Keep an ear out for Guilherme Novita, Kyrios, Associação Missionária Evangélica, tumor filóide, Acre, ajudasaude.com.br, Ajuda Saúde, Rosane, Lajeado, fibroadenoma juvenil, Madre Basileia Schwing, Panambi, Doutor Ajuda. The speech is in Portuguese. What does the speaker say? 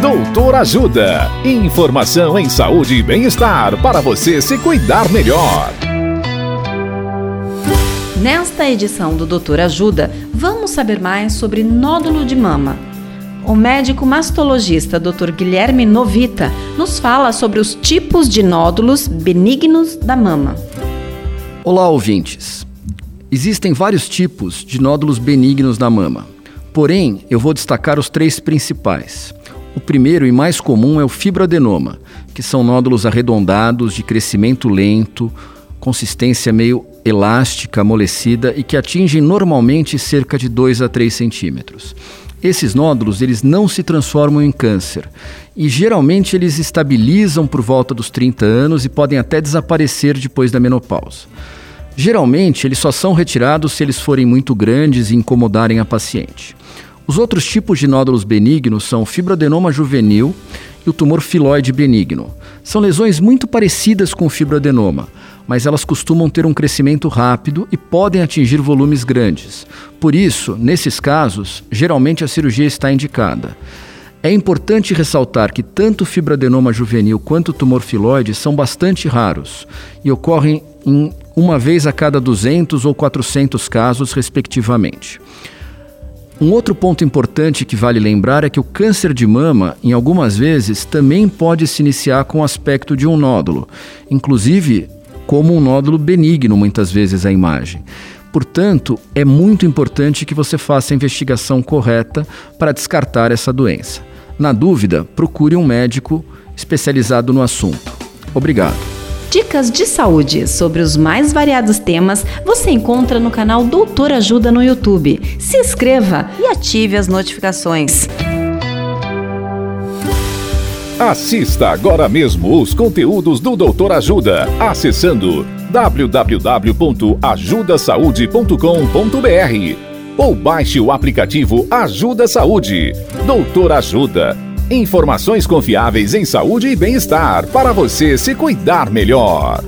Doutor Ajuda. Informação em saúde e bem-estar para você se cuidar melhor. Nesta edição do Doutor Ajuda, vamos saber mais sobre nódulo de mama. O médico mastologista Dr. Guilherme Novita nos fala sobre os tipos de nódulos benignos da mama. Olá, ouvintes. Existem vários tipos de nódulos benignos da mama. Porém, eu vou destacar os três principais. O primeiro e mais comum é o fibroadenoma, que são nódulos arredondados, de crescimento lento, consistência meio elástica, amolecida e que atingem normalmente cerca de 2 a 3 centímetros. Esses nódulos eles não se transformam em câncer e geralmente eles estabilizam por volta dos 30 anos e podem até desaparecer depois da menopausa. Geralmente eles só são retirados se eles forem muito grandes e incomodarem a paciente. Os outros tipos de nódulos benignos são o fibroadenoma juvenil e o tumor filóide benigno. São lesões muito parecidas com o fibroadenoma, mas elas costumam ter um crescimento rápido e podem atingir volumes grandes. Por isso, nesses casos, geralmente a cirurgia está indicada. É importante ressaltar que tanto o fibroadenoma juvenil quanto o tumor filóide são bastante raros e ocorrem em uma vez a cada 200 ou 400 casos, respectivamente. Um outro ponto importante que vale lembrar é que o câncer de mama, em algumas vezes, também pode se iniciar com o aspecto de um nódulo, inclusive como um nódulo benigno, muitas vezes, a imagem. Portanto, é muito importante que você faça a investigação correta para descartar essa doença. Na dúvida, procure um médico especializado no assunto. Obrigado. Dicas de saúde sobre os mais variados temas você encontra no canal Doutor Ajuda no YouTube. Se inscreva e ative as notificações. Assista agora mesmo os conteúdos do Doutor Ajuda acessando www.ajudasaude.com.br ou baixe o aplicativo Ajuda Saúde. Doutor Ajuda. Informações confiáveis em saúde e bem-estar para você se cuidar melhor.